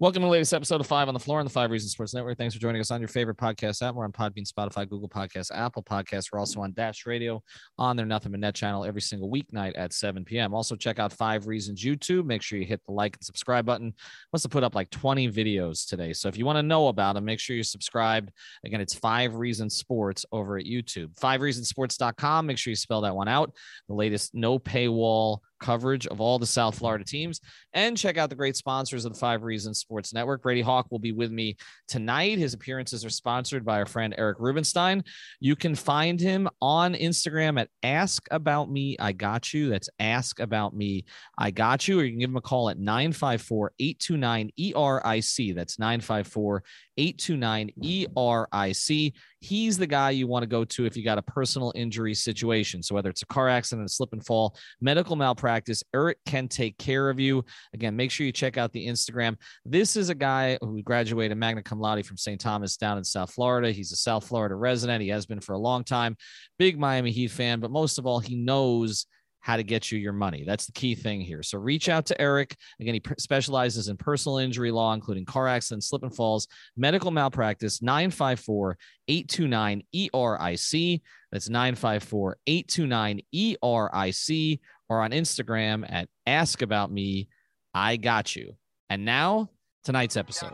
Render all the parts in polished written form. Welcome to the latest episode of Five on the Floor on the Five Reasons Sports Network. Thanks for joining us on your favorite podcast app. We're on Podbean, Spotify, Google Podcasts, Apple Podcasts. We're also on Dash Radio on their Nothing But Net channel every single weeknight at 7 p.m. Also, check out Five Reasons YouTube. Make sure you hit the like and subscribe button. I must have put up like 20 videos today. So if you want to know about them, make sure you're subscribed. Again, it's Five Reasons Sports over at YouTube. FiveReasonsSports.com. Make sure you spell that one out. The latest no paywall coverage of all the South Florida teams, and check out the great sponsors of the Five Reasons Sports Network. Brady Hawk will be with me tonight. His appearances are sponsored by our friend Eric Rubenstein. You can find him on Instagram at Ask About Me, I Got You. That's Ask About Me, I Got You. Or you can give him a call at 954-829-ERIC. That's 954-829-ERIC. He's the guy you want to go to if you got a personal injury situation. So whether it's a car accident, a slip and fall, medical malpractice, Eric can take care of you. Again, make sure you check out the Instagram. This is a guy who graduated magna cum laude from St. Thomas down in South Florida. He's a South Florida resident. He has been for a long time. Big Miami Heat fan, but most of all, he knows how to get you your money. That's the key thing here. So reach out to Eric. Again, he specializes in personal injury law, including car accidents, slip and falls, medical malpractice. 954-829-ERIC. That's 954-829-ERIC, or on Instagram at Ask About Me, I Got You. And now, tonight's episode.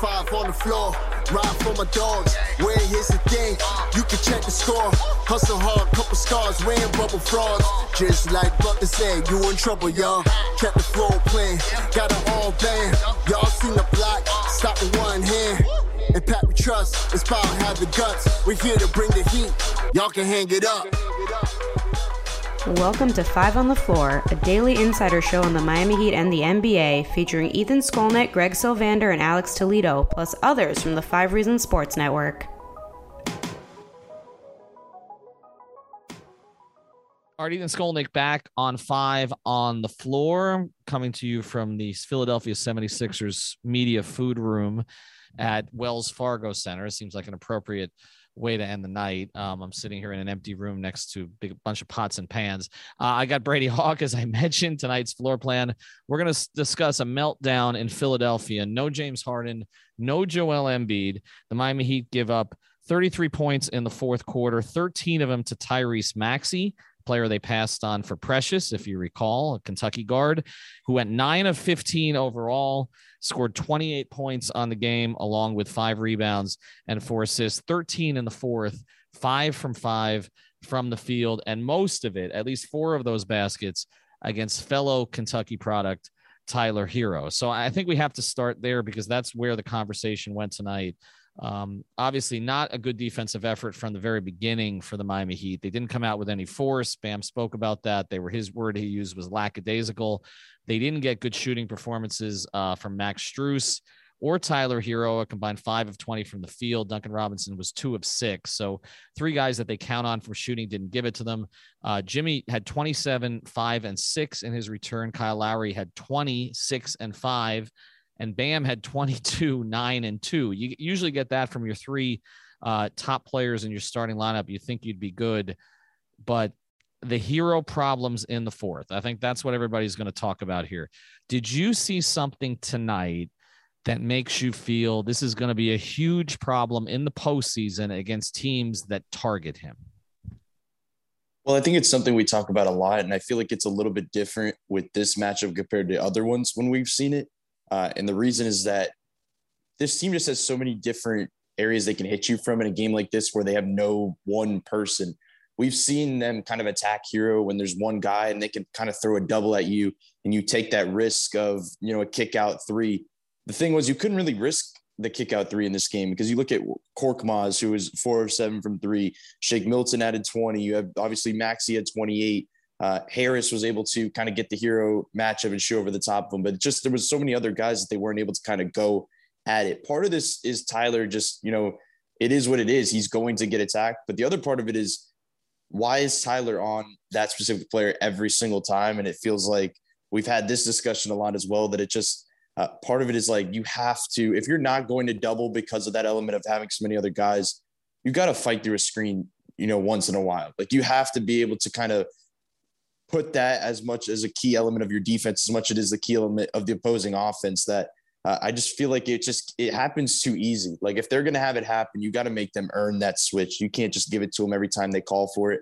Five on the floor, ride for my dogs. Where here's the thing, you can check the score. Hustle hard, couple scars, wearing bubble frogs. Just like Butler said, you in trouble, y'all. Kept the floor playing, got an all band. Y'all seen the block, stop with one hand. And Pat, we trust, it's power, have the guts. We're here to bring the heat, y'all can hang it up. Welcome to Five on the Floor, a daily insider show on the Miami Heat and the NBA, featuring Ethan Skolnick, Greg Sylvander, and Alex Toledo, plus others from the Five Reasons Sports Network. All right, Ethan Skolnick back on Five on the Floor, coming to you from the Philadelphia 76ers media food room at Wells Fargo Center. It seems like an appropriate way to end the night. I'm sitting here in an empty room next to a bunch of pots and pans. I got Brady Hawk, as I mentioned, tonight's floor plan. We're going to discuss a meltdown in Philadelphia. No James Harden, no Joel Embiid. The Miami Heat give up 33 points in the fourth quarter, 13 of them to Tyrese Maxey, player they passed on for Precious, if you recall, a Kentucky guard who went 9 of 15 overall, scored 28 points on the game, along with 5 rebounds and 4 assists, 13 in the fourth, 5 from 5 from the field, and most of it, at least 4 of those baskets, against fellow Kentucky product Tyler Herro. So I think we have to start there because that's where the conversation went tonight. Obviously not a good defensive effort from the very beginning for the Miami Heat. They didn't come out with any force. Bam spoke about that. They were, his word he used was lackadaisical. They didn't get good shooting performances from Max Strus or Tyler Herro, a combined 5 of 20 from the field. Duncan Robinson was 2 of 6. So 3 guys that they count on for shooting didn't give it to them. Jimmy had 27, 5, and 6 in his return. Kyle Lowry had 20, 6, and 5. And Bam had 22, 9, and 2. You usually get that from your 3 top players in your starting lineup. You think you'd be good, but the Herro problems in the fourth. I think that's what everybody's going to talk about here. Did you see something tonight that makes you feel this is going to be a huge problem in the postseason against teams that target him? Well, I think it's something we talk about a lot, and I feel like it's a little bit different with this matchup compared to other ones when we've seen it. And the reason is that this team just has so many different areas they can hit you from in a game like this where they have no one person. We've seen them kind of attack Herro when there's one guy and they can kind of throw a double at you and you take that risk of, you know, a kick out three. The thing was you couldn't really risk the kick out three in this game because you look at Korkmaz, who was 4 of 7 from three. Shake Milton added 20. You have obviously Maxey at 28. Harris was able to kind of get the Herro matchup and shoot over the top of him, but just there was so many other guys that they weren't able to kind of go at it. Part of this is Tyler just, you know, it is what it is. He's going to get attacked. But the other part of it is, why is Tyler on that specific player every single time? And it feels like we've had this discussion a lot as well, that it just part of it is like you have to, if you're not going to double because of that element of having so many other guys, you got to fight through a screen, you know, once in a while. Like you have to be able to kind of put that as much as a key element of your defense, as much as it is the key element of the opposing offense, that I just feel like it happens too easy. Like if they're going to have it happen, you got to make them earn that switch. You can't just give it to them every time they call for it.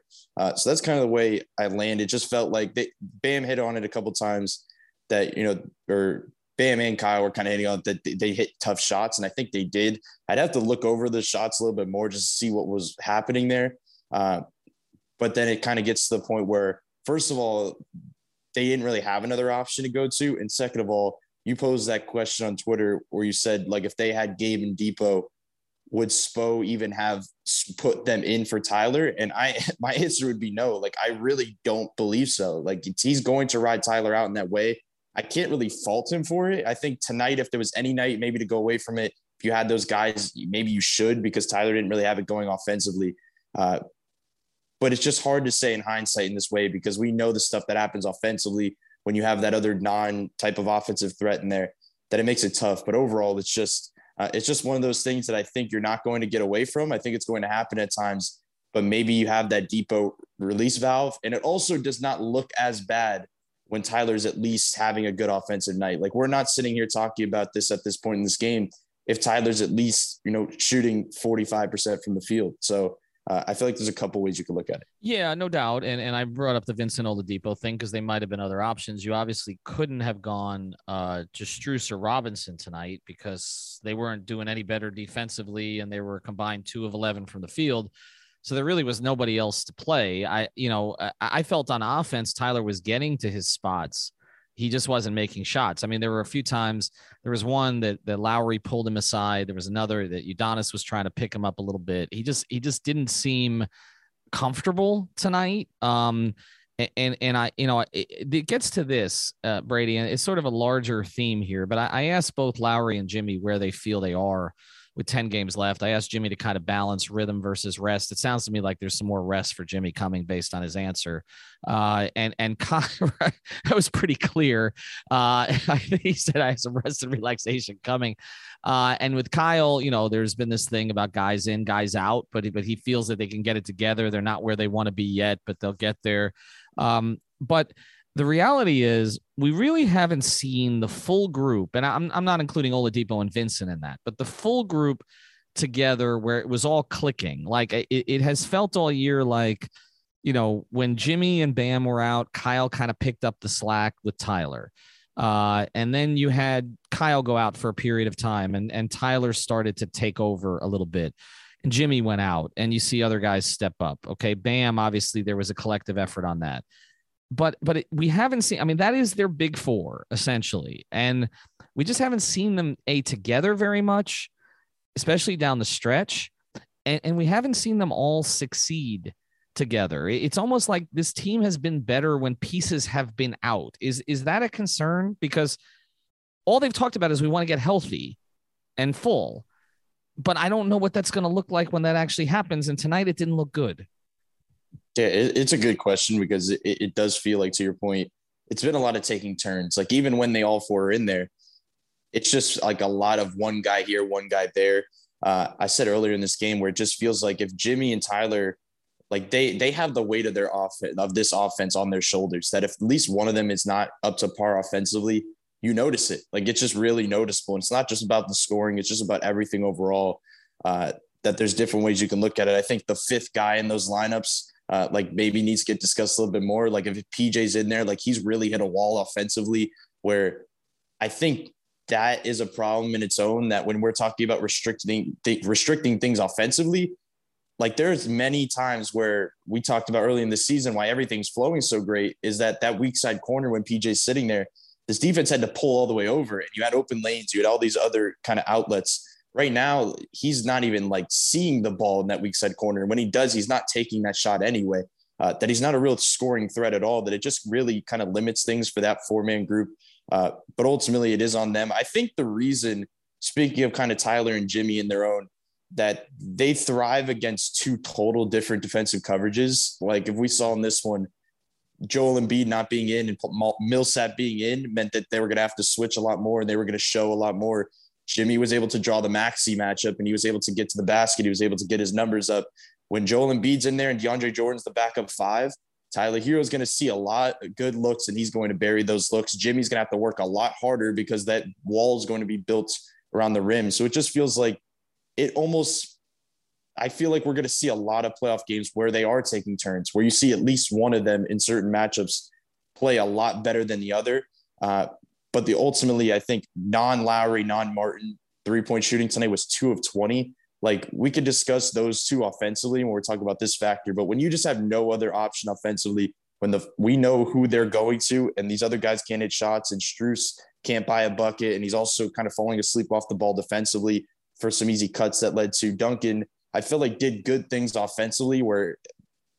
So that's kind of the way I landed. It just felt like Bam hit on it a couple of times that, you know, or Bam and Kyle were kind of hitting on that they hit tough shots. And I think they did. I'd have to look over the shots a little bit more just to see what was happening there. But then it kind of gets to the point where, first of all, they didn't really have another option to go to. And second of all, you posed that question on Twitter where you said, like, if they had Gabe and Depot, would Spo even have put them in for Tyler? And my answer would be no. Like, I really don't believe so. Like, he's going to ride Tyler out in that way. I can't really fault him for it. I think tonight, if there was any night maybe to go away from it, if you had those guys, maybe you should, because Tyler didn't really have it going offensively. But it's just hard to say in hindsight in this way, because we know the stuff that happens offensively when you have that other non-type of offensive threat in there, that it makes it tough. But overall, it's just one of those things that I think you're not going to get away from. I think it's going to happen at times, but maybe you have that Depot release valve. And it also does not look as bad when Tyler's at least having a good offensive night. Like, we're not sitting here talking about this at this point in this game if Tyler's at least, you know, shooting 45% from the field. So I feel like there's a couple ways you could look at it. Yeah, no doubt. And I brought up the Vincent Oladipo thing because they might have been other options. You obviously couldn't have gone to Strus or Robinson tonight because they weren't doing any better defensively, and they were combined 2 of 11 from the field. So there really was nobody else to play. I felt on offense, Tyler was getting to his spots. He just wasn't making shots. I mean, there were a few times. There was one that Lowry pulled him aside. There was another that Udonis was trying to pick him up a little bit. He just didn't seem comfortable tonight. It gets to this, Brady, and it's sort of a larger theme here, but I asked both Lowry and Jimmy where they feel they are with 10 games left. I asked Jimmy to kind of balance rhythm versus rest. It sounds to me like there's some more rest for Jimmy coming based on his answer. And Kyle, that was pretty clear. He said, I have some rest and relaxation coming. And with Kyle, you know, there's been this thing about guys in, guys out, but he feels that they can get it together. They're not where they want to be yet, but they'll get there. But the reality is we really haven't seen the full group, and I'm not including Oladipo and Vincent in that, but the full group together where it was all clicking. Like it has felt all year like, you know, when Jimmy and Bam were out, Kyle kind of picked up the slack with Tyler. And then you had Kyle go out for a period of time, and Tyler started to take over a little bit. And Jimmy went out, and you see other guys step up. Okay, Bam, obviously there was a collective effort on that. But we haven't seen, I mean, that is their big four essentially. And we just haven't seen them together very much, especially down the stretch. And we haven't seen them all succeed together. It's almost like this team has been better when pieces have been out. Is that a concern? Because all they've talked about is we want to get healthy and full, but I don't know what that's going to look like when that actually happens. And tonight it didn't look good. Yeah, it's a good question because it does feel like, to your point, it's been a lot of taking turns. Like, even when they all four are in there, it's just like a lot of one guy here, one guy there. I said earlier in this game where it just feels like if Jimmy and Tyler, like they have the weight of this offense on their shoulders, that if at least one of them is not up to par offensively, you notice it. Like, it's just really noticeable. And it's not just about the scoring. It's just about everything overall, that there's different ways you can look at it. I think the fifth guy in those lineups like maybe needs to get discussed a little bit more. Like if PJ's in there, like he's really hit a wall offensively, where I think that is a problem in its own, that when we're talking about restricting things offensively, like there's many times where we talked about early in the season why everything's flowing so great is that weak side corner, when PJ's sitting there, this defense had to pull all the way over and you had open lanes, you had all these other kind of outlets. Right now, he's not even like seeing the ball in that weak side corner. And when he does, he's not taking that shot anyway, that he's not a real scoring threat at all, that it just really kind of limits things for that four-man group. But ultimately, it is on them. I think the reason, speaking of kind of Tyler and Jimmy in their own, that they thrive against two total different defensive coverages. Like if we saw in this one, Joel Embiid not being in and Millsap being in meant that they were going to have to switch a lot more and they were going to show a lot more. Jimmy was able to draw the Maxey matchup and he was able to get to the basket. He was able to get his numbers up. When Joel Embiid's in there and DeAndre Jordan's the backup five, Tyler Hero's going to see a lot of good looks and he's going to bury those looks. Jimmy's going to have to work a lot harder because that wall is going to be built around the rim. So it just feels like I feel like we're going to see a lot of playoff games where they are taking turns, where you see at least one of them in certain matchups play a lot better than the other. But ultimately, I think non-Lowry, non-Martin three-point shooting tonight was 2 of 20. Like we could discuss those two offensively when we're talking about this factor, but when you just have no other option offensively, when we know who they're going to and these other guys can't hit shots and Strus can't buy a bucket and he's also kind of falling asleep off the ball defensively for some easy cuts that led to Duncan, I feel like did good things offensively where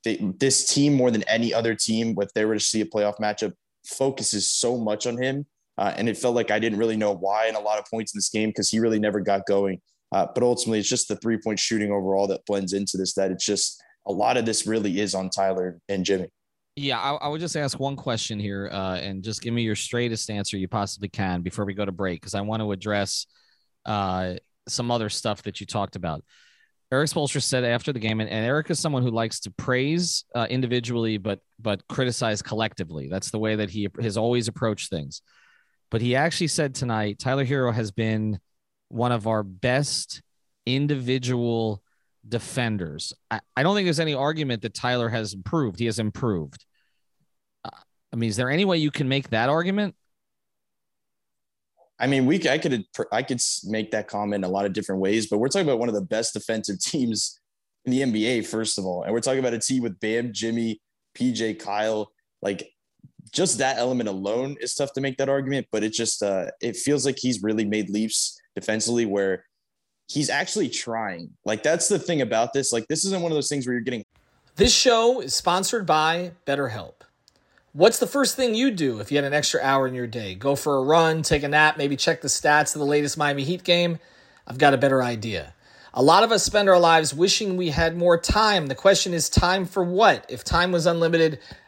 this team more than any other team, if they were to see a playoff matchup, focuses so much on him. And it felt like I didn't really know why in a lot of points in this game because he really never got going. But ultimately, it's just the three-point shooting overall that blends into this, that it's just a lot of this really is on Tyler and Jimmy. Yeah, I would just ask one question here and just give me your straightest answer you possibly can before we go to break, because I want to address some other stuff that you talked about. Erik Spoelstra said after the game, and Erik is someone who likes to praise individually, but criticize collectively. That's the way that he has always approached things. But he actually said tonight, Tyler Herro has been one of our best individual defenders. I don't think there's any argument that Tyler has improved. He has improved. I mean, is there any way you can make that argument? I mean, I could make that comment a lot of different ways, but we're talking about one of the best defensive teams in the NBA, first of all. And we're talking about a team with Bam, Jimmy, PJ, Kyle. Like, just that element alone is tough to make that argument, but it just it feels like he's really made leaps defensively where he's actually trying. Like, that's the thing about this. Like, this isn't one of those things where you're getting. This show is sponsored by BetterHelp. What's the first thing you do if you had an extra hour in your day? Go for a run, take a nap, maybe check the stats of the latest Miami Heat game? I've got a better idea. A lot of us spend our lives wishing we had more time. The question is, time for what? If time was unlimited,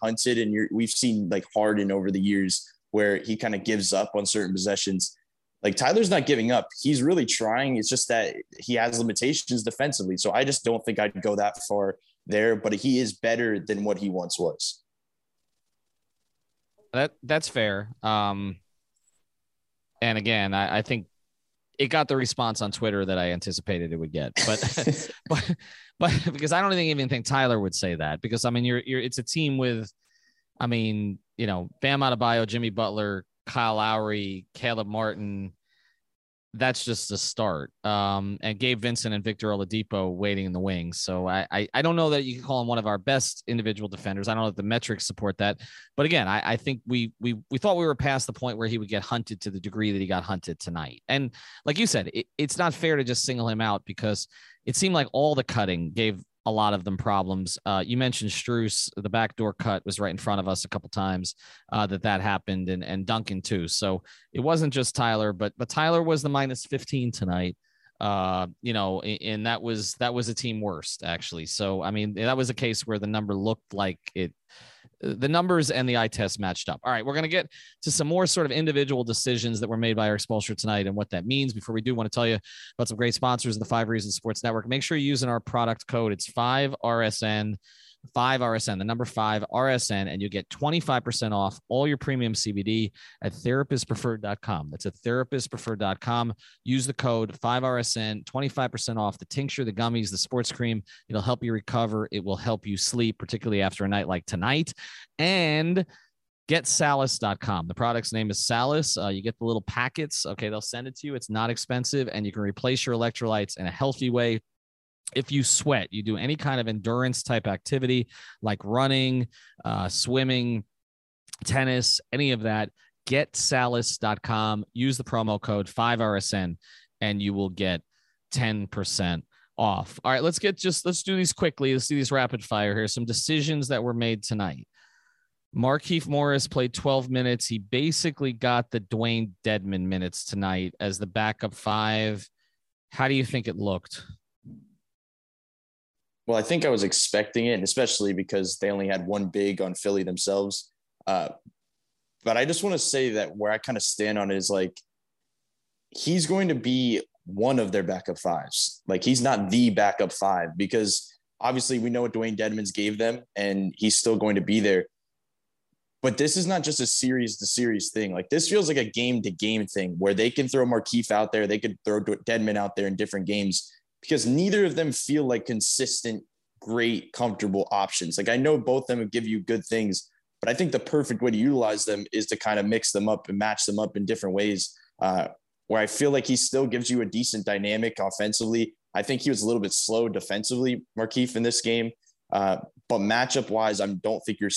Hunted, and we've seen like Harden over the years where he kind of gives up on certain possessions. Like Tyler's not giving up. He's really trying. It's just that he has limitations defensively. So I just don't think I'd go that far there, but he is better than what he once was. That's fair. And again, I think it got the response on Twitter that I anticipated it would get, but, but because I don't even think Tyler would say that, because I mean, it's a team with, I mean, you know, Bam Adebayo, Jimmy Butler, Kyle Lowry, Caleb Martin. That's just the start. And Gabe Vincent and Victor Oladipo waiting in the wings. So I don't know that you can call him one of our best individual defenders. I don't know if the metrics support that. But again, I think we thought we were past the point where he would get hunted to the degree that he got hunted tonight. And like you said, it's not fair to just single him out, because it seemed like all the cutting gave a lot of them problems. You mentioned Strus, the backdoor cut was right in front of us a couple times that happened, and Duncan too. So it wasn't just Tyler, but Tyler was the -15 tonight. You know, and that was a team worst actually. So, I mean, that was a case where the number looked like the numbers and the eye test matched up. All right. We're going to get to some more sort of individual decisions that were made by Erik Spoelstra tonight and what that means. Before we do, want to tell you about some great sponsors of the Five Reasons Sports Network. Make sure you're using our product code. It's 5RSN, 5RSN, the number 5RSN, and you get 25% off all your premium CBD at therapistpreferred.com. That's at therapistpreferred.com. Use the code 5RSN, 25% off the tincture, the gummies, the sports cream. It'll help you recover. It will help you sleep, particularly after a night like tonight. And GetSalis.com. The product's name is Salis. You get the little packets. Okay, they'll send it to you. It's not expensive, and you can replace your electrolytes in a healthy way. If you sweat, you do any kind of endurance type activity like running, swimming, tennis, any of that, getsalis.com. Use the promo code 5RSN and you will get 10% off. All right, let's do these quickly. Let's do these rapid fire here. Some decisions that were made tonight. Markieff Morris played 12 minutes. He basically got the Dwayne Dedmon minutes tonight as the backup five. How do you think it looked? Well, I think I was expecting it, and especially because they only had one big on Philly themselves. But I just want to say that where I kind of stand on it is like, he's going to be one of their backup fives. Like, he's not the backup five, because obviously we know what Dwayne Dedmon's gave them, and he's still going to be there. But this is not just a series-to-series thing. Like, this feels like a game-to-game thing where they can throw Markieff out there. They could throw Dedmon out there in different games, because neither of them feel like consistent, great, comfortable options. Like, I know both of them would give you good things, but I think the perfect way to utilize them is to kind of mix them up and match them up in different ways, where I feel like he still gives you a decent dynamic offensively. I think he was a little bit slow defensively, Markieff, in this game. But matchup wise, I don't think you're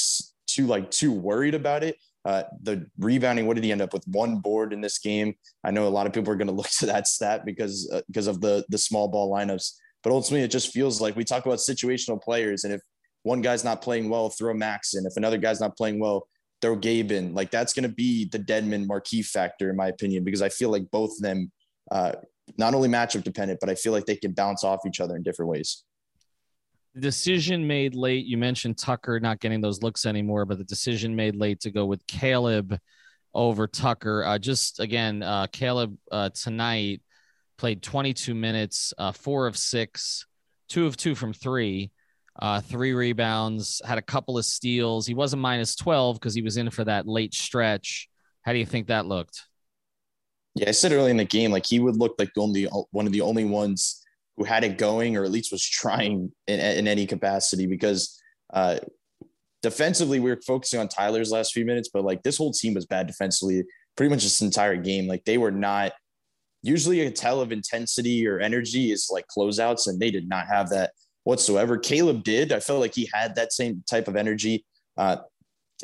too worried about it. The rebounding, what did he end up with? One board in this game. I know a lot of people are going to look to that stat because of the small ball lineups, but ultimately it just feels like we talk about situational players. And if one guy's not playing well, throw Max in. If another guy's not playing well, throw Gabe in. Like, that's going to be the Dedmon Markieff factor, in my opinion, because I feel like both of them, not only matchup dependent, but I feel like they can bounce off each other in different ways. The decision made late, you mentioned Tucker not getting those looks anymore, but the decision made late to go with Caleb over Tucker. Caleb tonight played 22 minutes, 4 of 6, 2 of 2 from 3, 3 rebounds, had a couple of steals. He wasn't -12 because he was in for that late stretch. How do you think that looked? Yeah, I said early in the game, like, he would look like one of the only ones who had it going, or at least was trying in any capacity, because defensively we were focusing on Tyler's last few minutes, but like, this whole team was bad defensively pretty much this entire game. Like, they were not usually a tell of intensity or energy is like closeouts, and they did not have that whatsoever. Caleb did. I felt like he had that same type of energy. I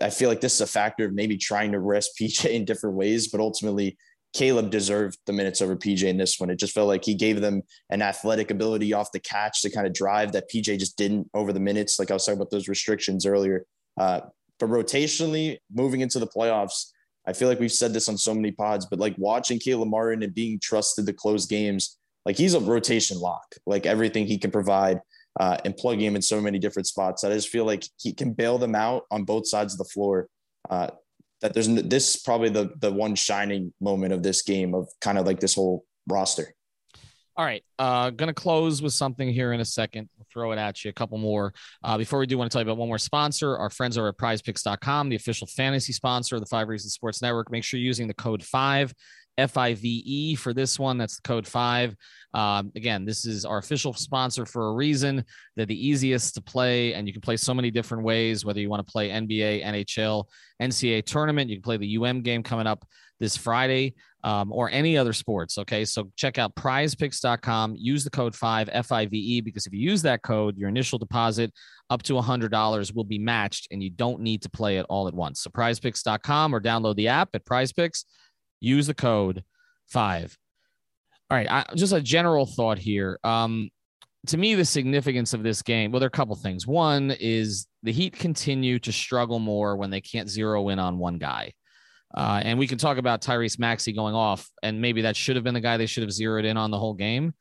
feel like this is a factor of maybe trying to rest PJ in different ways, but ultimately Caleb deserved the minutes over PJ in this one. It just felt like he gave them an athletic ability off the catch to kind of drive that PJ just didn't over the minutes. Like I was talking about those restrictions earlier, but rotationally moving into the playoffs, I feel like we've said this on so many pods, but like watching Caleb Martin and being trusted to close games, like he's a rotation lock, like everything he can provide and plugging him in so many different spots. I just feel like he can bail them out on both sides of the floor. That there's this is probably the one shining moment of this game of kind of like this whole roster. All right. Going to close with something here in a second. We'll throw it at you. A couple more. Before we do, want to tell you about one more sponsor. Our friends over at PrizePicks.com, the official fantasy sponsor of the 5 Reasons Sports Network. Make sure you're using the code 5, F-I-V-E, for this one. That's the code 5. Again, this is our official sponsor for a reason. They're the easiest to play, and you can play so many different ways, whether you want to play NBA, NHL, NCAA tournament. You can play the UM game coming up this Friday, or any other sports. Okay. So check out prizepicks.com, use the code 5 F-I-V-E, because if you use that code, your initial deposit up to $100 will be matched and you don't need to play it all at once. So prizepicks.com, or download the app at PrizePicks, use the code 5. All right. Just a general thought here. To me, the significance of this game, well, there are a couple things. One is the Heat continue to struggle more when they can't zero in on one guy. And we can talk about Tyrese Maxey going off, and maybe that should have been the guy they should have zeroed in on the whole game,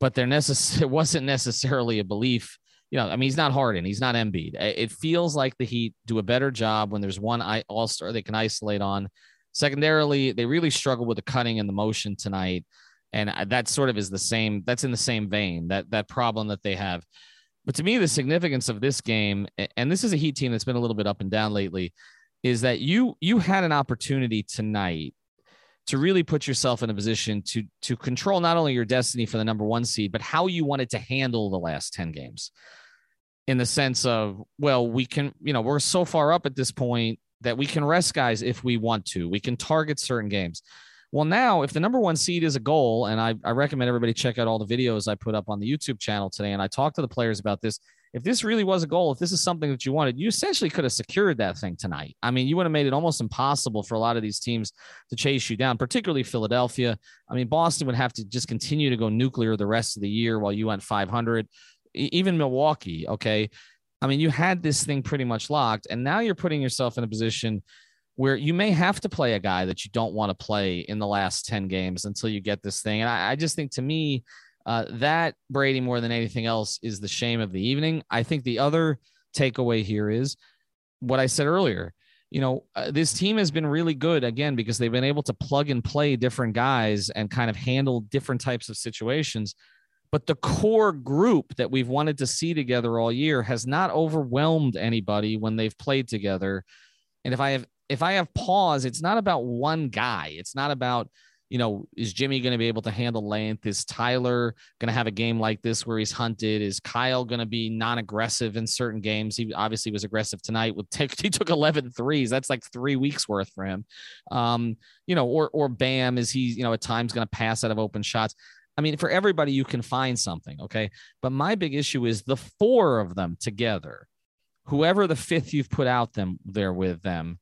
but it wasn't necessarily a belief. You know, I mean, he's not Harden. He's not Embiid. It feels like the Heat do a better job when there's one all-star they can isolate on. Secondarily, they really struggle with the cutting and the motion tonight. And that sort of is the same. That's in the same vein, that problem that they have. But to me, the significance of this game, and this is a Heat team that's been a little bit up and down lately, is that you had an opportunity tonight to really put yourself in a position to control not only your destiny for the number 1 seed, but how you wanted to handle the last 10 games, in the sense of, well, we can, you know, we're so far up at this point that we can rest guys if we want to. We can target certain games. Well, now, if the number 1 seed is a goal, and I recommend everybody check out all the videos I put up on the YouTube channel today, and I talked to the players about this. If this really was a goal, if this is something that you wanted, you essentially could have secured that thing tonight. I mean, you would have made it almost impossible for a lot of these teams to chase you down, particularly Philadelphia. I mean, Boston would have to just continue to go nuclear the rest of the year while you went 500, even Milwaukee. Okay. I mean, you had this thing pretty much locked, and now you're putting yourself in a position where you may have to play a guy that you don't want to play in the last 10 games until you get this thing. And I just think, to me, that, Brady, more than anything else, is the shame of the evening. I think the other takeaway here is what I said earlier. You know, this team has been really good, again, because they've been able to plug and play different guys and kind of handle different types of situations. But the core group that we've wanted to see together all year has not overwhelmed anybody when they've played together. And if I have pause, it's not about one guy. It's not about, you know, is Jimmy going to be able to handle length? Is Tyler going to have a game like this where he's hunted? Is Kyle going to be non-aggressive in certain games? He obviously was aggressive tonight. He took 11 threes. That's like 3 weeks worth for him. You know, or Bam, is he, you know, at times going to pass out of open shots? I mean, for everybody, you can find something. Okay. But my big issue is the 4 of them together, whoever the 5th you've put out them there with them,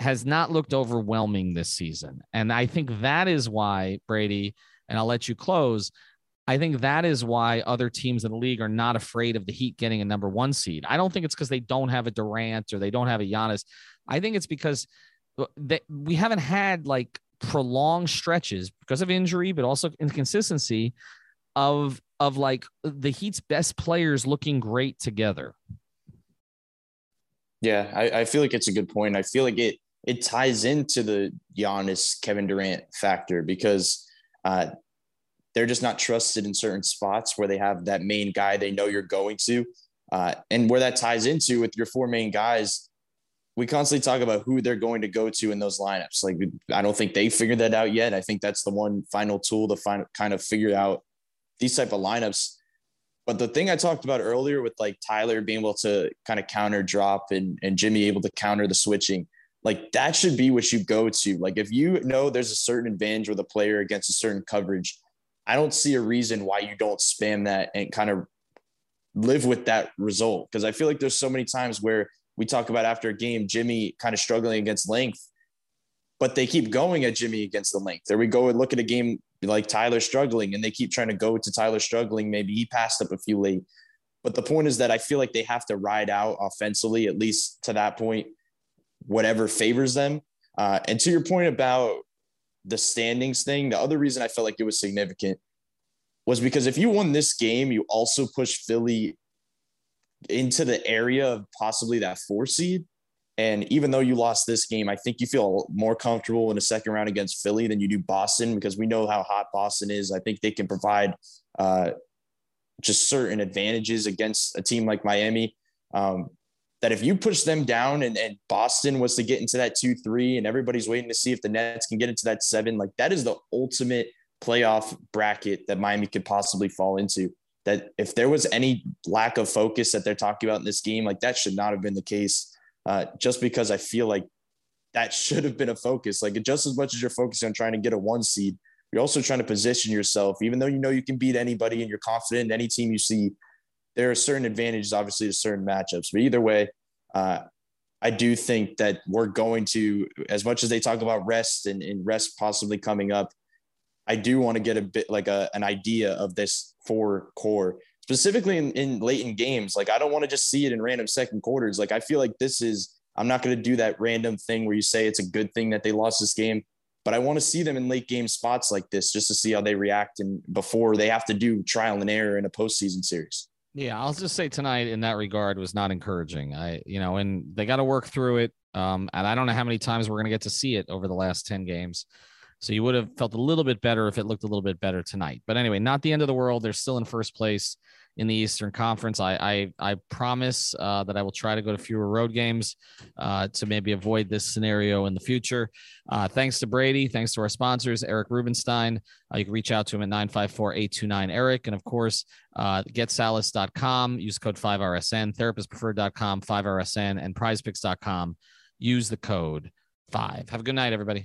has not looked overwhelming this season. And I think that is why, Brady, and I'll let you close, I think that is why other teams in the league are not afraid of the Heat getting a number 1 seed. I don't think it's because they don't have a Durant or they don't have a Giannis. I think it's because we haven't had like prolonged stretches because of injury, but also inconsistency of like the Heat's best players looking great together. Yeah, I feel like it's a good point. I feel like it ties into the Giannis, Kevin Durant factor, because they're just not trusted in certain spots where they have that main guy they know you're going to. And where that ties into with your 4 main guys, we constantly talk about who they're going to go to in those lineups. Like, I don't think they figured that out yet. I think that's the one final tool to kind of figure out these type of lineups. But the thing I talked about earlier with like Tyler being able to kind of counter drop and Jimmy able to counter the switching, like that should be what you go to. Like if you know there's a certain advantage with a player against a certain coverage, I don't see a reason why you don't spam that and kind of live with that result. Because I feel like there's so many times where we talk about after a game, Jimmy kind of struggling against length, but they keep going at Jimmy against the length. There we go and look at a game like Tyler struggling, and they keep trying to go to Tyler struggling. Maybe he passed up a few late, but the point is that I feel like they have to ride out offensively, at least to that point, whatever favors them. And to your point about the standings thing, the other reason I felt like it was significant was because if you won this game, you also pushed Philly into the area of possibly that 4 seed. And even though you lost this game, I think you feel more comfortable in the second round against Philly than you do Boston, because we know how hot Boston is. I think they can provide just certain advantages against a team like Miami, that if you push them down and Boston was to get into that 2-3 and everybody's waiting to see if the Nets can get into that 7, like that is the ultimate playoff bracket that Miami could possibly fall into. That if there was any lack of focus that they're talking about in this game, like that should not have been the case, just because I feel like that should have been a focus. Like just as much as you're focusing on trying to get a 1 seed, you're also trying to position yourself, even though you know you can beat anybody and you're confident in any team you see. There are certain advantages, obviously, to certain matchups. But either way, I do think that we're going to, as much as they talk about rest and rest possibly coming up, I do want to get a bit like an idea of this four core, specifically in late in games. Like, I don't want to just see it in random second quarters. Like, I feel like this is, I'm not going to do that random thing where you say it's a good thing that they lost this game, but I want to see them in late game spots like this just to see how they react and before they have to do trial and error in a postseason series. Yeah, I'll just say tonight in that regard was not encouraging. And they got to work through it. And I don't know how many times we're going to get to see it over the last 10 games. So you would have felt a little bit better if it looked a little bit better tonight. But anyway, not the end of the world. They're still in first place in the Eastern Conference. I promise that I will try to go to fewer road games to maybe avoid this scenario in the future. Thanks to Brady. Thanks to our sponsors, Eric Rubenstein. You can reach out to him at 954-829-ERIC. And, of course, GetSalis.com. Use code 5RSN, therapistpreferred.com, 5RSN, and PrizePicks.com. Use the code 5. Have a good night, everybody.